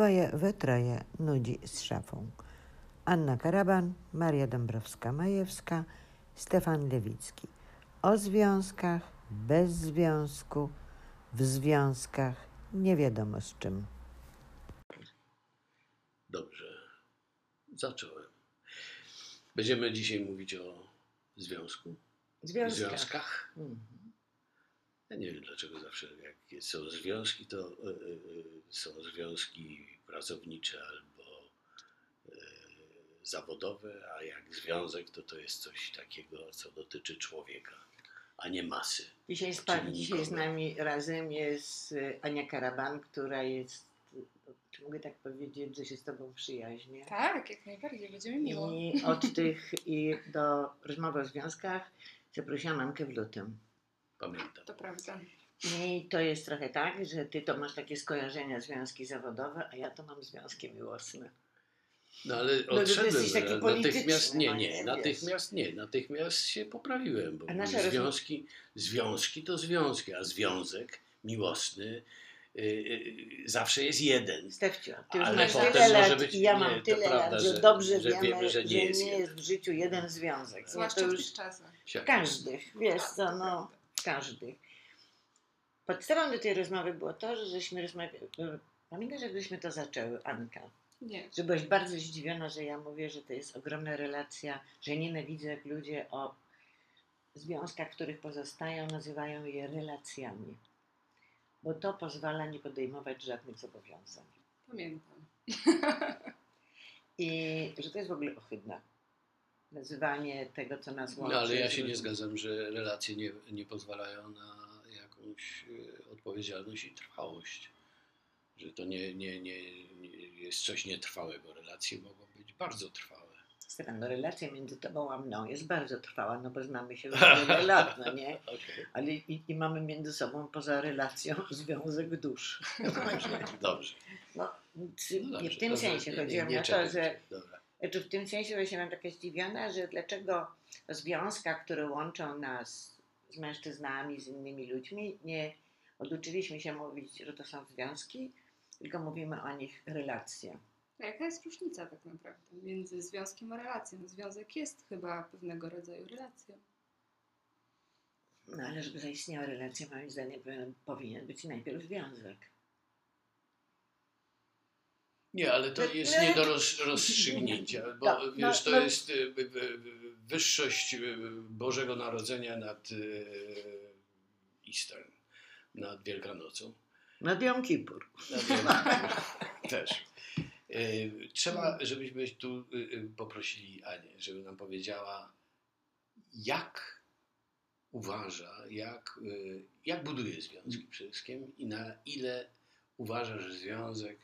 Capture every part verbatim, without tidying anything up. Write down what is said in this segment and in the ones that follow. dwoje we troje nudzi z szafą. Anna Karaban, Maria Dąbrowska-Majewska, Stefan Lewicki. O związkach, bez związku, w związkach, nie wiadomo z czym. Dobrze, zacząłem. Będziemy dzisiaj mówić o związku, Związka. związkach. Mhm. Ja nie wiem, dlaczego zawsze jak są związki, to y, y, są związki pracownicze albo y, zawodowe, a jak związek, to to jest coś takiego, co dotyczy człowieka, a nie masy. Dzisiaj z, pan, dzisiaj z nami razem jest Ania Karaban, która jest... Czy mogę tak powiedzieć, że się z Tobą przyjaźnię? Tak, jak najbardziej, będzie mi miło. I od tych i do rozmowy o związkach zaprosiłam Ankę w lutym. Pamiętam. To prawda. I to jest trochę tak, że Ty to masz takie skojarzenia, związki zawodowe, a ja to mam związki miłosne. No ale odszedłem, no, natychmiast nie, nie, natychmiast nie, natychmiast się poprawiłem, bo związki, rozma- związki to związki, a związek miłosny Yy, yy, zawsze jest jeden. Stefcio, ty już ale masz tyle lat być, i ja mam nie, tyle prawda, lat, że, że dobrze że wiemy, wiemy, że nie, że nie, jest, nie jest w życiu jeden związek. Zwłaszcza w tych czasach. Każdych, wiesz co, no, każdych. Podstawą do tej rozmowy było to, że żeśmy rozmawiali, pamiętam, że gdyśmy to zaczęły, Anka, nie. że byłaś bardzo zdziwiona, że ja mówię, że to jest ogromna relacja, że nienawidzę, jak ludzie o związkach, w których pozostają, nazywają je relacjami. Bo to pozwala nie podejmować żadnych zobowiązań. Pamiętam. I że to jest w ogóle ohydne. Nazywanie tego, co nas łączy. No ale ja się nie zgadzam, że relacje nie, nie pozwalają na jakąś odpowiedzialność i trwałość. Że to nie, nie, nie, nie jest coś nietrwałego. Relacje mogą być bardzo trwałe. No, relacja między tobą a mną jest bardzo trwała, no bo znamy się już wiele lat, no nie? Okay. Ale i, i mamy między sobą, poza relacją, związek dusz. Dobrze, dobrze. No, czy, no dobrze, nie w tym dobrze, sensie chodziło mi o to, że... Czy w tym sensie właśnie mam taka zdziwiona, że dlaczego o związkach, które łączą nas z mężczyznami, z innymi ludźmi, nie oduczyliśmy się mówić, że to są związki, tylko mówimy o nich relacje. Jaka jest różnica tak naprawdę między związkiem a relacją? Związek jest chyba pewnego rodzaju relacją. No ale żeby zaistniała relacja, moim zdaniem powinien być najpierw związek. Nie, ale to jest nie do roz, rozstrzygnięcia, bo no, no, wiesz, to no. jest wyższość Bożego Narodzenia nad Easter, nad Wielkanocą. Nad Jom Kippur. Nad Jom Kippur. Też. Trzeba, żebyśmy tu poprosili Anię, żeby nam powiedziała, jak uważa, jak, jak buduje związki przede wszystkim i na ile uważa, że związek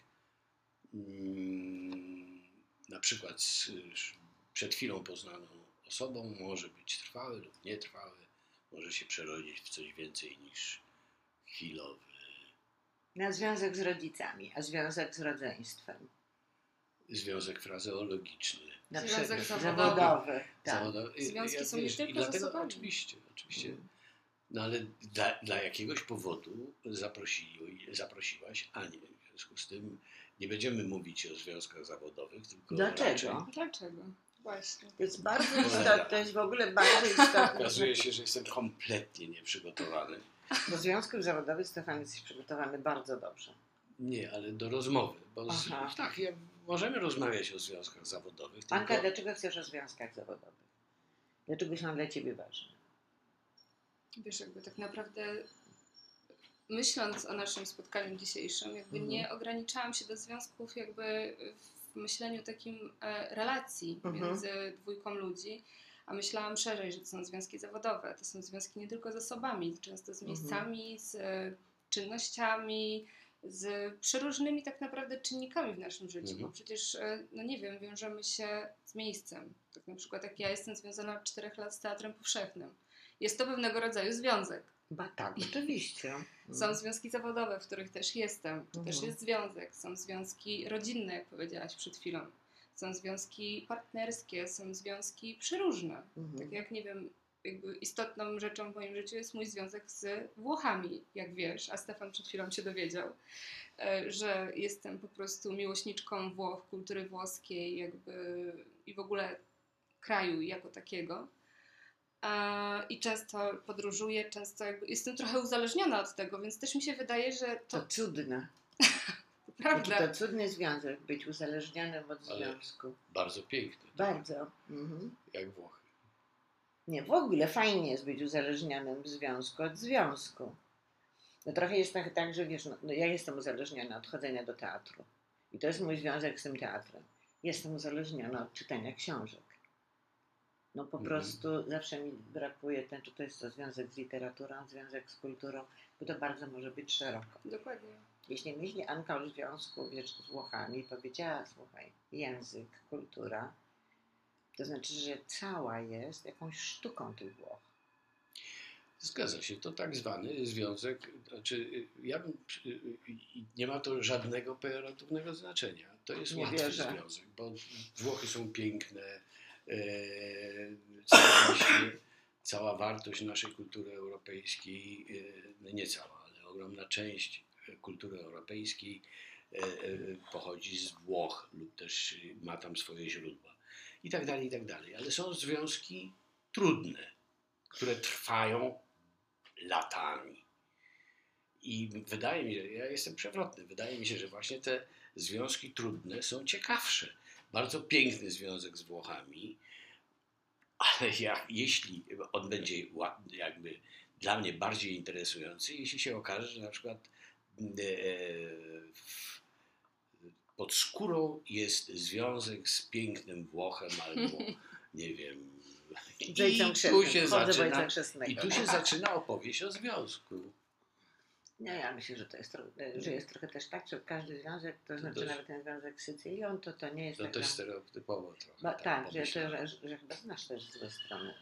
na przykład z przed chwilą poznaną osobą może być trwały lub nietrwały, może się przerodzić w coś więcej niż chwilowy. Na związek z rodzicami, a związek z rodzeństwem. Związek frazeologiczny. Na związek zawodowy. Tak. Zawodowy. Związki ja, są nie tylko dlatego, oczywiście, oczywiście. Mm. No ale dla, dla jakiegoś powodu zaprosili, zaprosiłaś Anię. W związku z tym nie będziemy mówić o związkach zawodowych, tylko dlaczego? Raczej... Dlaczego? Właśnie. To jest bardzo istotne, to jest w ogóle bardzo istotne. Okazuje się, że jestem kompletnie nieprzygotowany. Do związków zawodowych, Stefan, jesteś przygotowany bardzo dobrze. Nie, ale do rozmowy. Bo z, tak, ja, możemy rozmawiać o związkach zawodowych. Anka, tylko... dlaczego chcesz o związkach zawodowych? Dlaczego są dla Ciebie ważne? Wiesz, jakby tak naprawdę myśląc o naszym spotkaniu dzisiejszym, jakby mhm. nie ograniczałam się do związków jakby w myśleniu takim e, relacji mhm. między dwójką ludzi, a myślałam szerzej, że to są związki zawodowe. To są związki nie tylko z osobami, często z miejscami, mhm. z e, czynnościami, z przeróżnymi tak naprawdę czynnikami w naszym życiu, mhm. bo przecież, no nie wiem, wiążemy się z miejscem. Tak na przykład jak ja jestem związana od czterech lat z Teatrem Powszechnym. Jest to pewnego rodzaju związek. Ba, tak, oczywiście. Są związki zawodowe, w których też jestem. To mhm. też jest związek. Są związki rodzinne, jak powiedziałaś przed chwilą. Są związki partnerskie, są związki przeróżne. Mhm. Tak jak, nie wiem, jakby istotną rzeczą w moim życiu jest mój związek z Włochami, jak wiesz, a Stefan przed chwilą się dowiedział, że jestem po prostu miłośniczką Włoch, kultury włoskiej jakby i w ogóle kraju jako takiego. I często podróżuję, często jakby jestem trochę uzależniona od tego, więc też mi się wydaje, że to... To cudne. Prawda. To cudny związek, być uzależnionym od ale związku. Bardzo piękny. Tak? Bardzo. Mhm. Jak Włochy. Nie, w ogóle fajnie jest być uzależnionym w związku od związku. No trochę jest tak, tak że wiesz, no, no ja jestem uzależniona od chodzenia do teatru. I to jest mój związek z tym teatrem. Jestem uzależniona od czytania książek. No po mhm. prostu zawsze mi brakuje ten, czy to jest to związek z literaturą, związek z kulturą, bo to bardzo może być szeroko. Dokładnie. Jeśli myśli Anka o związku wiesz, z Włochami, powiedziała, słuchaj, język, kultura, to znaczy, że cała jest jakąś sztuką tych Włoch. Zgadza się, to tak zwany związek, znaczy ja bym, nie ma to żadnego pejoratywnego znaczenia. To jest nie łatwy wierzę. Związek, bo Włochy są piękne, e, cała, myśl, cała wartość naszej kultury europejskiej, e, nie cała, ale ogromna część kultury europejskiej e, e, pochodzi z Włoch lub też ma tam swoje źródła i tak dalej, i tak dalej. Ale są związki trudne, które trwają latami. I wydaje mi się, ja jestem przewrotny, wydaje mi się, że właśnie te związki trudne są ciekawsze. Bardzo piękny związek z Włochami, ale ja, jeśli on będzie jakby dla mnie bardziej interesujący, jeśli się okaże, że na przykład pod skórą jest związek z pięknym Włochem albo nie wiem i tu się zaczyna, i tu się zaczyna opowieść o związku. No ja myślę, że to jest, że jest trochę też tak, że każdy związek, to znaczy to nawet ten związek z Sycylią, to to nie jest tak. To też stereotypowo trochę. Ba, tak, że, że, że chyba znasz też z drugiej strony.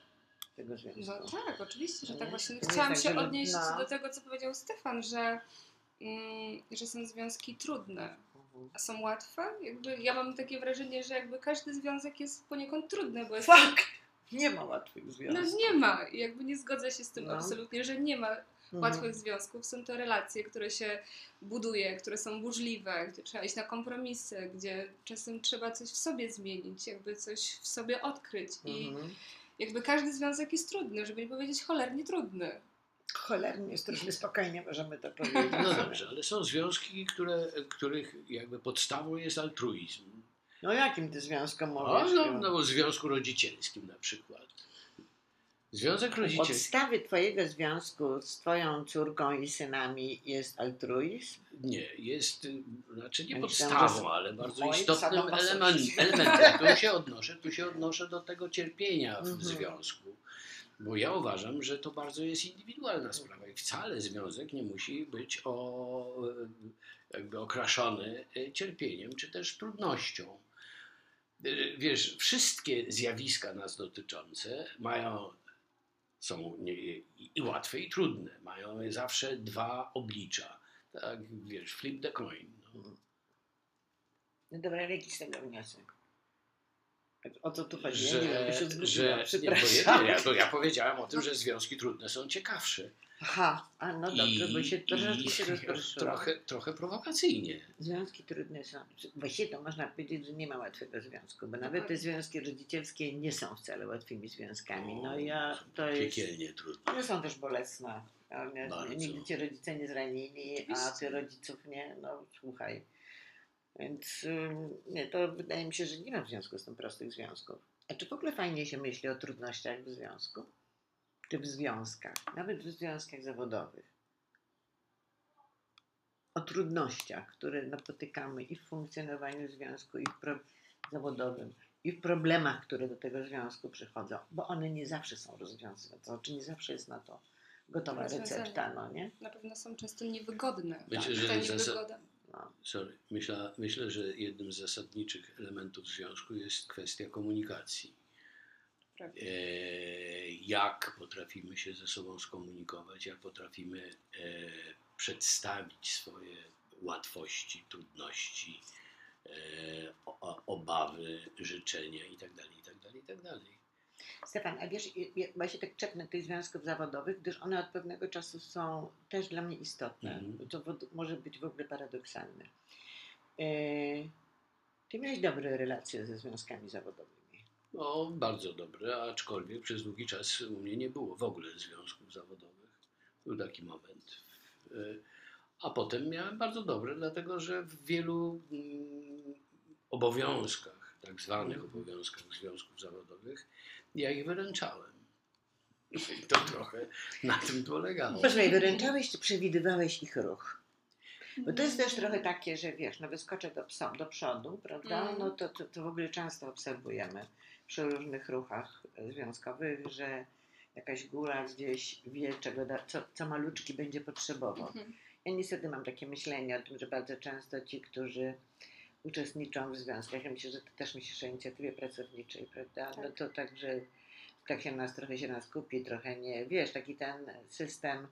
Tego związku. No tak, oczywiście, że no tak właśnie. Chciałam tak, się odnieść no. do tego, co powiedział Stefan, że Mm, że są związki trudne, a są łatwe? Jakby, ja mam takie wrażenie, że jakby każdy związek jest poniekąd trudny, bo jest... Fuck! Nie ma łatwych związków. No nie ma. Jakby nie zgodzę się z tym no. absolutnie, że nie ma mhm. łatwych związków. Są to relacje, które się buduje, które są burzliwe, gdzie trzeba iść na kompromisy, gdzie czasem trzeba coś w sobie zmienić, jakby coś w sobie odkryć. Mhm. I jakby każdy związek jest trudny, żeby nie powiedzieć cholernie trudny. Cholernie, jesteśmy spokojnie, możemy to powiedzieć. No dobrze, ale są związki, które, których jakby podstawą jest altruizm. No jakim ty związkom mówisz? O, no, no bo związku rodzicielskim na przykład. Związek rodzicielski. Podstawy twojego związku z twoją córką i synami jest altruizm? Nie, jest, znaczy nie podstawą, ale bardzo istotnym elementem. elementem. Tu się odnoszę, tu się odnoszę do tego cierpienia w mhm. związku. Bo ja uważam, że to bardzo jest indywidualna sprawa i wcale związek nie musi być o, jakby okraszony cierpieniem czy też trudnością. Wiesz, wszystkie zjawiska nas dotyczące mają, są nie, i łatwe i trudne, mają zawsze dwa oblicza. Tak, wiesz, flip the coin. No, no dobra, jaki z tego wniosek? O co tu chodzi? Że, ja nie wiem, że, nie, bo ja, bo ja powiedziałem o tym, że związki trudne są ciekawsze. Aha, a no dobrze, I, bo się troszeczkę się rozproszyło. Trochę, trochę prowokacyjnie. Związki trudne są. Właściwie to można powiedzieć, że nie ma łatwego związku, bo nawet te związki rodzicielskie nie są wcale łatwymi związkami. No ja to jest. Piekielnie trudne. One są też bolesne. Nigdy cię rodzice nie zranili, a ty rodziców nie. No słuchaj. Więc nie, to wydaje mi się, że nie ma w związku z tym prostych związków. A czy w ogóle fajnie się myśli o trudnościach w związku? Czy w związkach? Nawet w związkach zawodowych. O trudnościach, które napotykamy i w funkcjonowaniu związku, i w pro- zawodowym, i w problemach, które do tego związku przychodzą. Bo one nie zawsze są rozwiązane. To znaczy nie zawsze jest na to gotowa recepta, no nie? Na pewno są często niewygodne. Myślę, że niewygoda. Sorry. Myśla, myślę, że jednym z zasadniczych elementów związku jest kwestia komunikacji. E, jak potrafimy się ze sobą skomunikować, jak potrafimy e, przedstawić swoje łatwości, trudności, e, o, obawy, życzenia itd., itd., itd. Stefan, a wiesz, ja się tak czepnę tych związków zawodowych, gdyż one od pewnego czasu są też dla mnie istotne. Mm. To może być w ogóle paradoksalne. Yy, ty miałeś dobre relacje ze związkami zawodowymi? No, bardzo dobre, aczkolwiek przez długi czas u mnie nie było w ogóle związków zawodowych. Był taki moment. Yy, a potem miałem bardzo dobre, dlatego że w wielu mm, obowiązkach, tak zwanych obowiązkach związków zawodowych, ja ich wyręczałem. I to trochę na tym polegało. Proszę, wyręczałeś czy przewidywałeś ich ruch? Bo to jest też trochę takie, że wiesz, no wyskoczę do, psa, do przodu, prawda? No to, to, to w ogóle często obserwujemy przy różnych ruchach związkowych, że jakaś góra gdzieś wie, czego da, co, co maluczki będzie potrzebował. Ja niestety mam takie myślenie o tym, że bardzo często ci, którzy uczestniczą w związkach. Ja myślę, że ty też myślisz o inicjatywie pracowniczej, prawda? Tak. No to także tak się nas trochę się nas kupi, trochę nie. Wiesz, taki ten system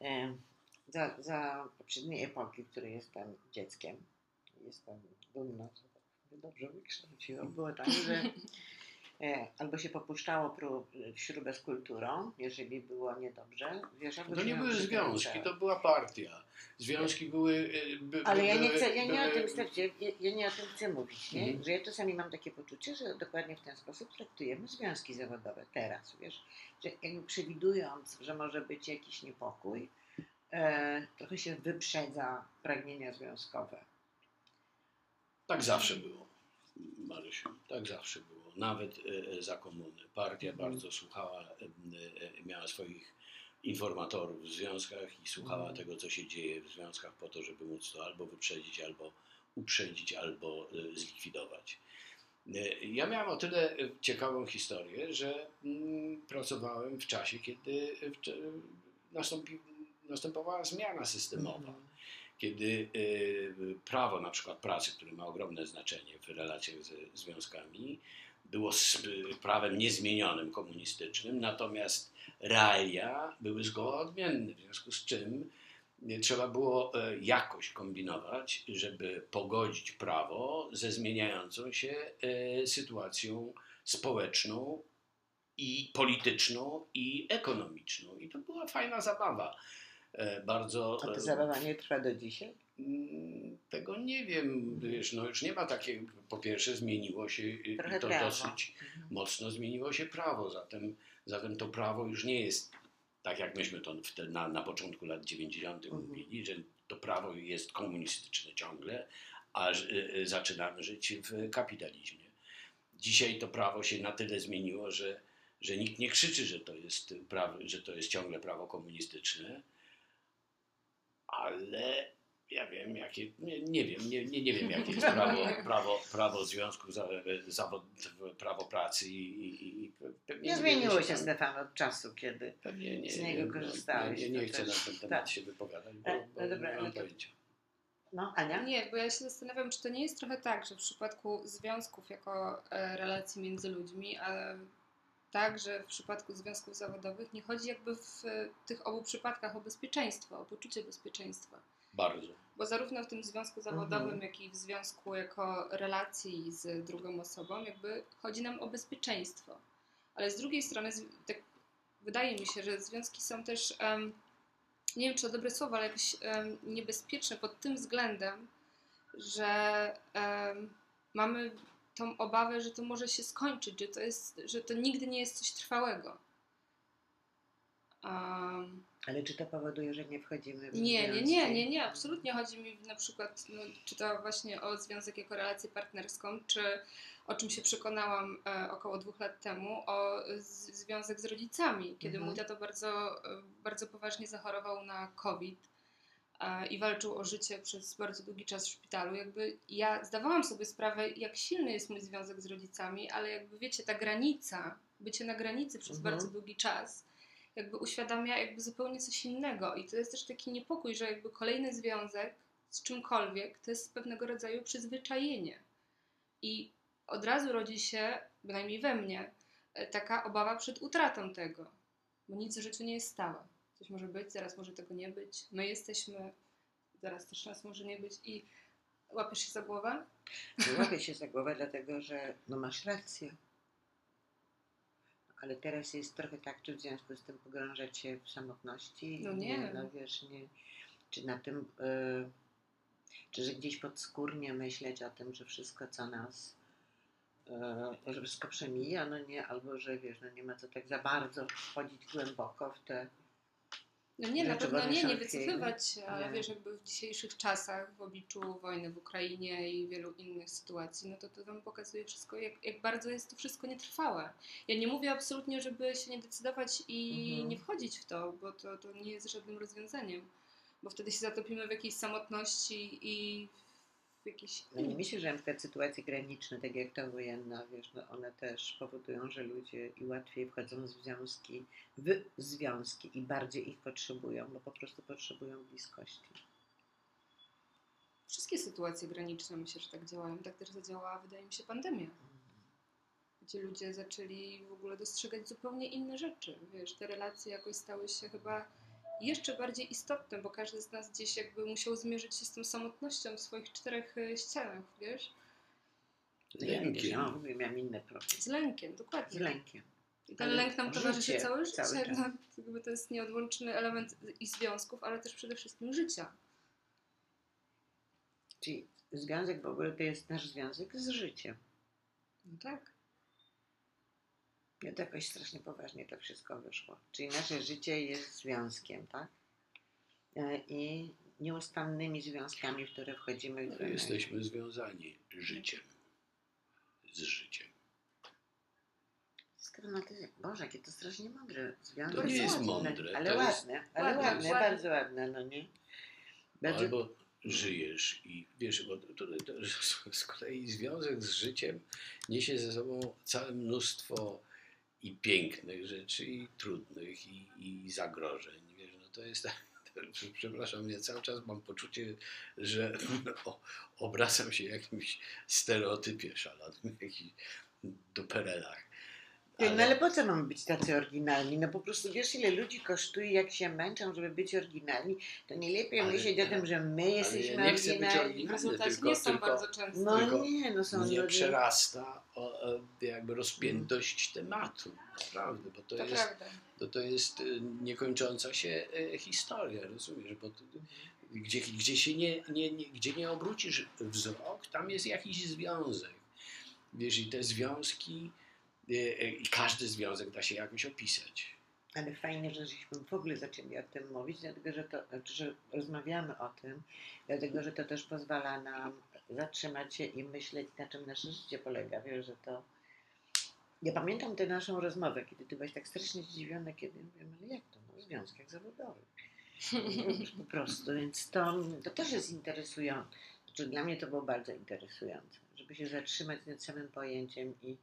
e, za, za poprzedniej epoki, który jestem dzieckiem. Jestem dumna, że tak dobrze wykształciłam. Było tak, że e, albo się popuszczało prób, śrubę z kulturą, jeżeli było niedobrze. Wiesz, albo to nie były związki, to była partia. Związki były... By, Ale ja, były, nie chcę, ja, nie były... tym, ja, ja nie o tym chcę mówić, nie? Mm. Że ja czasami mam takie poczucie, że dokładnie w ten sposób traktujemy związki zawodowe teraz, wiesz, że jakby przewidując, że może być jakiś niepokój, e, trochę się wyprzedza pragnienia związkowe. Tak zawsze było, Marysiu, tak zawsze było, nawet e, za komuny. Partia mm. bardzo słuchała, e, miała swoich informatorów w związkach i słuchała mm. tego, co się dzieje w związkach po to, żeby móc to albo wyprzedzić, albo uprzedzić, albo zlikwidować. Ja miałem o tyle ciekawą historię, że pracowałem w czasie, kiedy nastąpi, następowała zmiana systemowa, mm. kiedy prawo na przykład pracy, które ma ogromne znaczenie w relacjach ze związkami, było z prawem niezmienionym, komunistycznym, natomiast realia były zgoła odmienne, w związku z czym trzeba było jakoś kombinować, żeby pogodzić prawo ze zmieniającą się sytuacją społeczną i polityczną i ekonomiczną. I to była fajna zabawa. Bardzo... A ta zabawa nie trwa do dzisiaj? Tego nie wiem, wiesz, no już nie ma takiej, po pierwsze zmieniło się trochę to prawo. Dosyć mocno zmieniło się prawo, zatem, zatem to prawo już nie jest tak jak myśmy to wtedy, na, na początku lat dziewięćdziesiątych mhm. mówili, że to prawo jest komunistyczne ciągle, a y, zaczynamy żyć w kapitalizmie. Dzisiaj to prawo się na tyle zmieniło, że, że nikt nie krzyczy, że to jest prawo, że to jest ciągle prawo komunistyczne, ale ja wiem, jakie, nie, nie wiem, nie, nie wiem, jakie jest prawo, prawo, prawo związków, zawod, prawo pracy i, i, i pewnie nie zmieniło się Stefan od czasu, kiedy pewnie nie, z niego nie, korzystałeś. Nie, nie, nie chcę na ten temat tak. się wypowiadać, bo, bo no dobra, nie mam pojęcia. No, Ania? Nie, bo ja się zastanawiam, czy to nie jest trochę tak, że w przypadku związków jako relacji między ludźmi, a tak, że w przypadku związków zawodowych nie chodzi jakby w tych obu przypadkach o bezpieczeństwo, o poczucie bezpieczeństwa. Bardzo. Bo zarówno w tym związku zawodowym, mhm. jak i w związku jako relacji z drugą osobą, jakby chodzi nam o bezpieczeństwo. Ale z drugiej strony, tak wydaje mi się, że związki są też, um, nie wiem czy to dobre słowo, ale jakieś um, niebezpieczne pod tym względem, że um, mamy tą obawę, że to może się skończyć, że to, jest, że to nigdy nie jest coś trwałego. Um, Ale czy to powoduje, że nie wchodzimy w Nie, związki? nie, nie, nie, nie, absolutnie. Chodzi mi na przykład, no, czy to właśnie o związek jako relację partnerską, czy o czym się przekonałam e, około dwóch lat temu, o z, związek z rodzicami, kiedy mhm. mój tato bardzo, bardzo poważnie zachorował na COVID e, i walczył o życie przez bardzo długi czas w szpitalu. Jakby ja zdawałam sobie sprawę, jak silny jest mój związek z rodzicami, ale jakby wiecie, ta granica, bycie na granicy przez mhm. bardzo długi czas, jakby uświadamia jakby zupełnie coś innego i to jest też taki niepokój, że jakby kolejny związek z czymkolwiek to jest pewnego rodzaju przyzwyczajenie i od razu rodzi się, bynajmniej we mnie, taka obawa przed utratą tego, bo nic w życiu nie jest stałe. Coś może być, zaraz może tego nie być, my jesteśmy, zaraz też nas może nie być i łapiesz się za głowę? No, łapię się za głowę, dlatego że no masz rację. Ale teraz jest trochę tak, czy w związku z tym pogrążać się w samotności? No nie. nie no wiesz, nie. Czy na tym, y, czy że gdzieś podskórnie myśleć o tym, że wszystko co nas, y, że wszystko przemija, no nie, albo że wiesz, no nie ma co tak za bardzo wchodzić głęboko w te... No nie, na pewno nie, nie wycofywać, ale wiesz, jakby w dzisiejszych czasach, w obliczu wojny w Ukrainie i wielu innych sytuacji, no to to nam pokazuje wszystko, jak, jak bardzo jest to wszystko nietrwałe. Ja nie mówię absolutnie, żeby się nie decydować i mhm. nie wchodzić w to, bo to, to nie jest żadnym rozwiązaniem, bo wtedy się zatopimy w jakiejś samotności i w jakiejś... No nie myślę, że na przykład sytuacje graniczne, tak jak ta wojenna, wiesz, no one też powodują, że ludzie i łatwiej wchodzą w związki, w związki i bardziej ich potrzebują, bo po prostu potrzebują bliskości. Wszystkie sytuacje graniczne myślę, że tak działają. Tak też zadziałała, wydaje mi się, pandemia. Gdzie ludzie zaczęli w ogóle dostrzegać zupełnie inne rzeczy. Wiesz, te relacje jakoś stały się chyba... jeszcze bardziej istotne, bo każdy z nas gdzieś jakby musiał zmierzyć się z tą samotnością w swoich czterech ścianach, wiesz? Z lękiem. Ja mówię, miałam inne problemy. Z lękiem, dokładnie. Z lękiem. I ten ale lęk nam towarzyszy całe życie. Cały no, jakby to jest nieodłączny element i związków, ale też przede wszystkim życia. Czyli związek w ogóle to jest nasz związek z życiem. No tak. Ja to jakoś strasznie poważnie to wszystko wyszło. Czyli nasze życie jest związkiem, tak? I nieustannymi związkami, w które wchodzimy. No, jesteśmy związani życiem. Z życiem. Skrymatyzm. Boże, jakie to strasznie mądre. Związki. To nie jest mądre. Ale ładne, ale ładne, bardzo ładne, no nie? Bardzo... Albo żyjesz i wiesz, bo tutaj z kolei związek z życiem niesie ze sobą całe mnóstwo i pięknych rzeczy, i trudnych, i, i zagrożeń. Wiesz, no to jest tak, przepraszam, ja cały czas mam poczucie, że no, obracam się jakimś stereotypie szalonym, jakichś duperelach. Ale... No ale po co mam być tacy oryginalni? No po prostu wiesz, ile ludzi kosztuje, jak się męczą, żeby być oryginalni, to nie lepiej ale, myśleć ale, o tym, że my jesteśmy ja nie chcę oryginalni. Być oryginalny, no, tak tylko, nie są tylko, bardzo często. No tylko nie, no są nie przerasta o, o, jakby rozpiętość hmm. tematu, naprawdę, bo to, to jest, to, to jest niekończąca się historia, rozumiesz? Bo to, gdzie, gdzie się nie, nie, nie, gdzie nie obrócisz wzrok, tam jest jakiś związek. Wiesz, i te związki. I każdy związek da się jakoś opisać. Ale fajnie, że żeśmy w ogóle zaczęli o tym mówić, dlatego że, to, że rozmawiamy o tym, dlatego że to też pozwala nam zatrzymać się i myśleć, na czym nasze życie polega. Wiesz, że to... Ja pamiętam tę naszą rozmowę, kiedy ty byłaś tak strasznie zdziwiona, kiedy mówiłam, ale jak to? No, w związkach zawodowych. Po prostu, więc to, to też jest interesujące. Znaczy, dla mnie to było bardzo interesujące, żeby się zatrzymać nad samym pojęciem i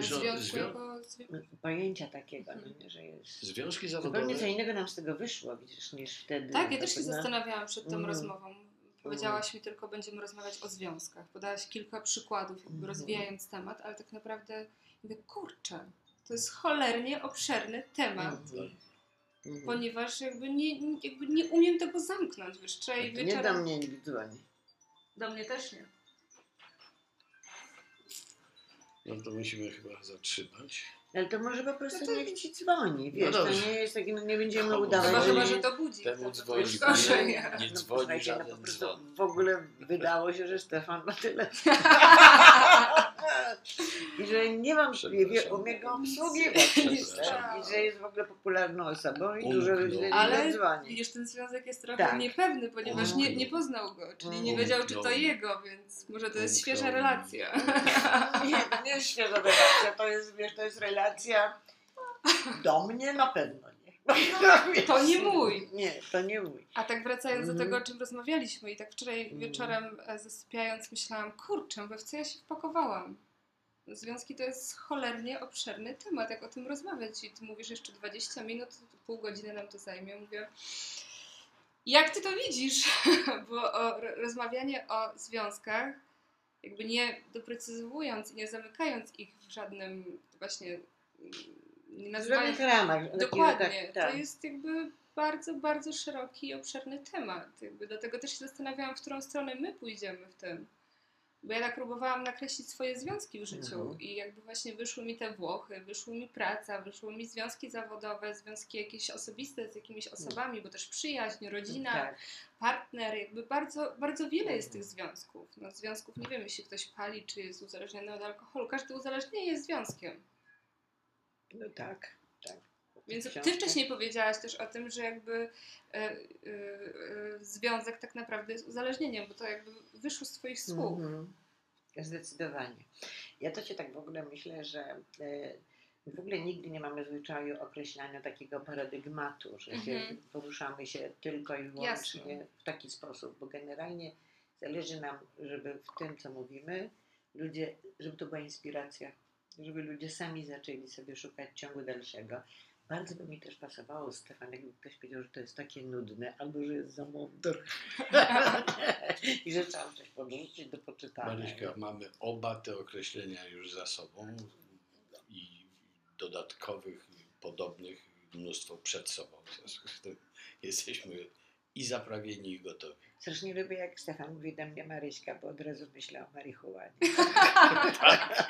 Zwią zwią pojęcia takiego, hmm. no, że jest. Związki zawodowe. Zupełnie co innego nam z tego wyszło, widzisz, niż wtedy. Tak, ja też się na... zastanawiałam przed tą mm. rozmową. Powiedziałaś mm. mi tylko, będziemy rozmawiać o związkach. Podałaś kilka przykładów, jakby mm. rozwijając temat, ale tak naprawdę mówię, kurczę, to jest cholernie obszerny temat. Mm. Mm. Ponieważ jakby nie, jakby nie umiem tego zamknąć, wiesz, wczoraj wieczorem. Nie do mnie indywidualnie. Do mnie też nie. No to musimy chyba zatrzymać. Ale to może po prostu no to... niech ci dzwoni, wiesz, no to nie jest taki, no nie będziemy no, udawać. Chyba, chyba, że to budzi. Temu dzwoni, nie, nie, nie no, dzwoni żaden no, po prostu dzwon. W ogóle wydało się, że Stefan ma tyle. I że nie mam, nie umie go obsługiwać. I że jest w ogóle popularną osobą i dużo ludzi dzwoni. Ale widzisz, ten związek jest trochę tak. niepewny, ponieważ nie, nie poznał go, czyli nie wiedział, czy to jego, więc może to jest świeża relacja. Nie, nie jest świeża relacja, to jest, wiesz, to jest relacja do mnie na pewno. No, to nie mój. Nie, to nie mój. A tak wracając mm. do tego, o czym rozmawialiśmy i tak wczoraj mm. wieczorem zasypiając myślałam, kurczę, we w co ja się wpakowałam. Związki to jest cholernie obszerny temat, jak o tym rozmawiać i ty mówisz jeszcze dwadzieścia minut, pół godziny nam to zajmie. Mówię, jak ty to widzisz? Bo o, rozmawianie o związkach, jakby nie doprecyzowując i nie zamykając ich w żadnym właśnie... Nie nazywając... ramach. Dokładnie. Tak, tak. To jest jakby bardzo, bardzo szeroki i obszerny temat. Jakby dlatego też się zastanawiałam, w którą stronę my pójdziemy w tym. Bo ja tak próbowałam nakreślić swoje związki w życiu mhm. i jakby właśnie wyszły mi te Włochy, wyszły mi praca, wyszły mi związki zawodowe, związki jakieś osobiste z jakimiś osobami, mhm. bo też przyjaźń, rodzina, tak. partner, jakby bardzo, bardzo wiele mhm. jest tych związków. No, związków, nie wiem, jeśli ktoś pali, czy jest uzależniony od alkoholu, każde uzależnienie jest związkiem. No tak, tak. Więc ty wcześniej powiedziałaś też o tym, że jakby y, y, y, związek tak naprawdę jest uzależnieniem, bo to jakby wyszło z twoich słów. Mm-hmm. Zdecydowanie. Ja to się tak w ogóle myślę, że y, w ogóle nigdy nie mamy zwyczaju określania takiego paradygmatu, że mm-hmm. się, poruszamy się tylko i wyłącznie Jasne. W taki sposób, bo generalnie zależy nam, żeby w tym, co mówimy, ludzie, żeby to była inspiracja, żeby ludzie sami zaczęli sobie szukać ciągu dalszego. Bardzo by mi też pasowało, Stefan, jakby ktoś powiedział, że to jest takie nudne, albo że jest za mądry. I że trzeba coś podrzucić do poczytania. Maryśka, mamy oba te określenia już za sobą i dodatkowych, podobnych mnóstwo przed sobą. W związku z tym jesteśmy i zaprawieni, i gotowi. Strasznie lubię, jak Stefan mówi do mnie Maryśka, bo od razu myślę o marihuanie. Tak.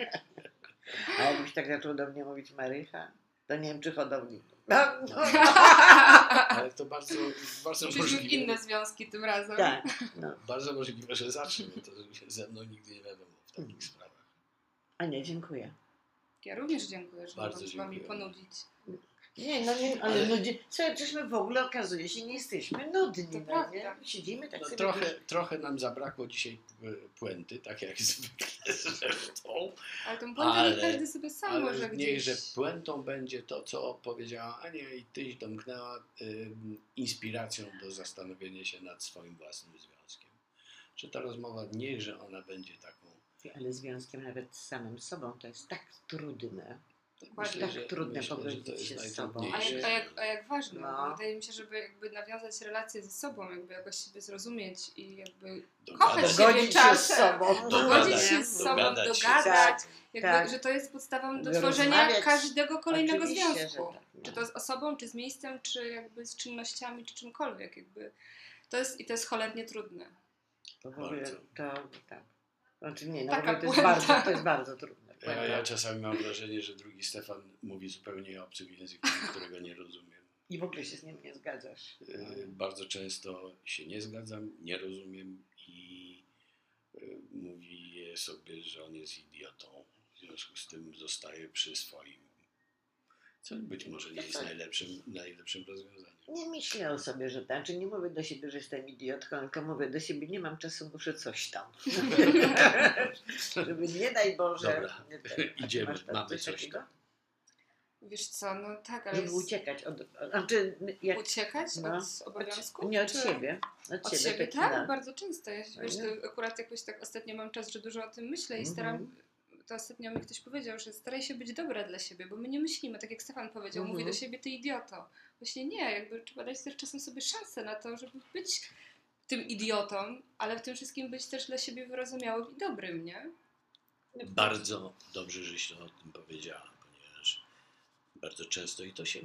A jakbyś tak zaczął do mnie mówić Marycha? To nie wiem, czy hodowli. No, no. Ale to bardzo, bardzo możliwe. Inne związki tym razem. Tak, no. Bardzo możliwe, że zacznie. To ze mną nigdy nie wiadomo w takich mm. sprawach. A nie, dziękuję. Ja również dziękuję, że bardzo mogłam mi ponudzić. Nie, no nie, ale, ale... nudzi... Słuchaj, przecież my w ogóle okazuje się, nie jesteśmy nudni. To prawda. Nie? Siedzimy tak no, sobie... Trochę, gdzieś... trochę nam zabrakło dzisiaj puenty, tak jak zwykle zresztą. Ale tą puentę ale, każdy sobie sam może gdzieś... Niech, że puentą będzie to, co powiedziała Ania i tyś domknęła um, inspiracją do zastanowienia się nad swoim własnym związkiem. Czy ta rozmowa, niechże ona będzie taką... Ale związkiem nawet z samym sobą to jest tak trudne. Myślę, tak że, trudne myślę, pogodzić się z sobą. A jak, a jak, a jak ważne. No. Wydaje mi się, żeby jakby nawiązać relacje ze sobą, jakby jakoś siebie zrozumieć i jakby kochać siebie czasem, dogodzić się z sobą, dogadać, dogadać się. Jakby, tak. że to jest podstawą do tworzenia każdego kolejnego związku. Tak, no. Czy to z osobą, czy z miejscem, czy jakby z czynnościami, czy czymkolwiek. Jakby to jest, i to jest cholernie trudne. To w ogóle, to, tak. Znaczy nie, no to jest, bardzo, to jest bardzo trudne. Ja, ja czasami mam wrażenie, że drugi Stefan mówi zupełnie obcym językiem, którego nie rozumiem. I w ogóle się z nim nie zgadzasz. Yy, bardzo często się nie zgadzam, nie rozumiem i yy, mówię sobie, że on jest idiotą. W związku z tym zostaje przy swoim, co być może nie jest najlepszym, najlepszym rozwiązaniem. Nie myślę o sobie, że tak. Znaczy nie mówię do siebie, że jestem idiotką, tylko mówię do siebie, nie mam czasu, muszę coś tam. Żeby nie daj Boże. Dobra, nie ten, idziemy, masz tam, mamy coś tam. Wiesz co, no tak, ale... Żeby jest... uciekać od... Znaczy, jak... Uciekać no. od obowiązków? Nie od czy... siebie. Od, od siebie, tak, na... bardzo często. Ja się, wiesz, to akurat jakoś tak ostatnio mam czas, że dużo o tym myślę i staram... To ostatnio mi ktoś powiedział, że staraj się być dobra dla siebie, bo my nie myślimy, tak jak Stefan powiedział, mm-hmm. mówi do siebie, ty idioto. Właśnie nie, jakby trzeba dać też czasem sobie szansę na to, żeby być tym idiotą, ale w tym wszystkim być też dla siebie wyrozumiałym i dobrym, nie? Bardzo dobrze, żeś o tym powiedziała, ponieważ bardzo często i to się,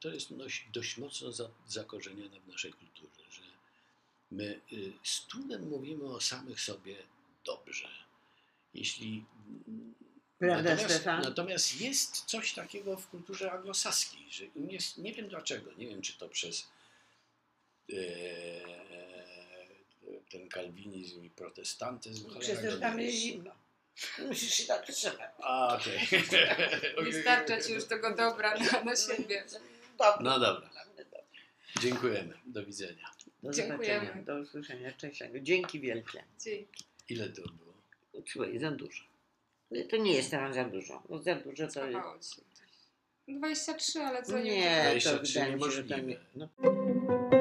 to jest dość mocno zakorzenione w naszej kulturze, że my z trudem mówimy o samych sobie dobrze. Jeśli... Prawda, natomiast, natomiast jest coś takiego w kulturze anglosaskiej, że jest, nie wiem dlaczego, nie wiem czy to przez e, ten kalwinizm i protestantyzm. Przez to, że tam jest zimno. Musisz się tak trzymać. A, okej. Okay. Wystarcza ci już tego dobra na, na siebie. Dobra. No dobra. Dziękujemy. Do widzenia. Do Dziękujemy. Zobaczenia. Do usłyszenia. Cześć. Dzięki wielkie. Dzięki. Ile to było? Słuchaj, za dużo. To nie jest tam za dużo. Bo za dużo to jest. dwadzieścia trzy, ale co nie. Nie, dwadzieścia trzy to wydaje mi się, że tam... No.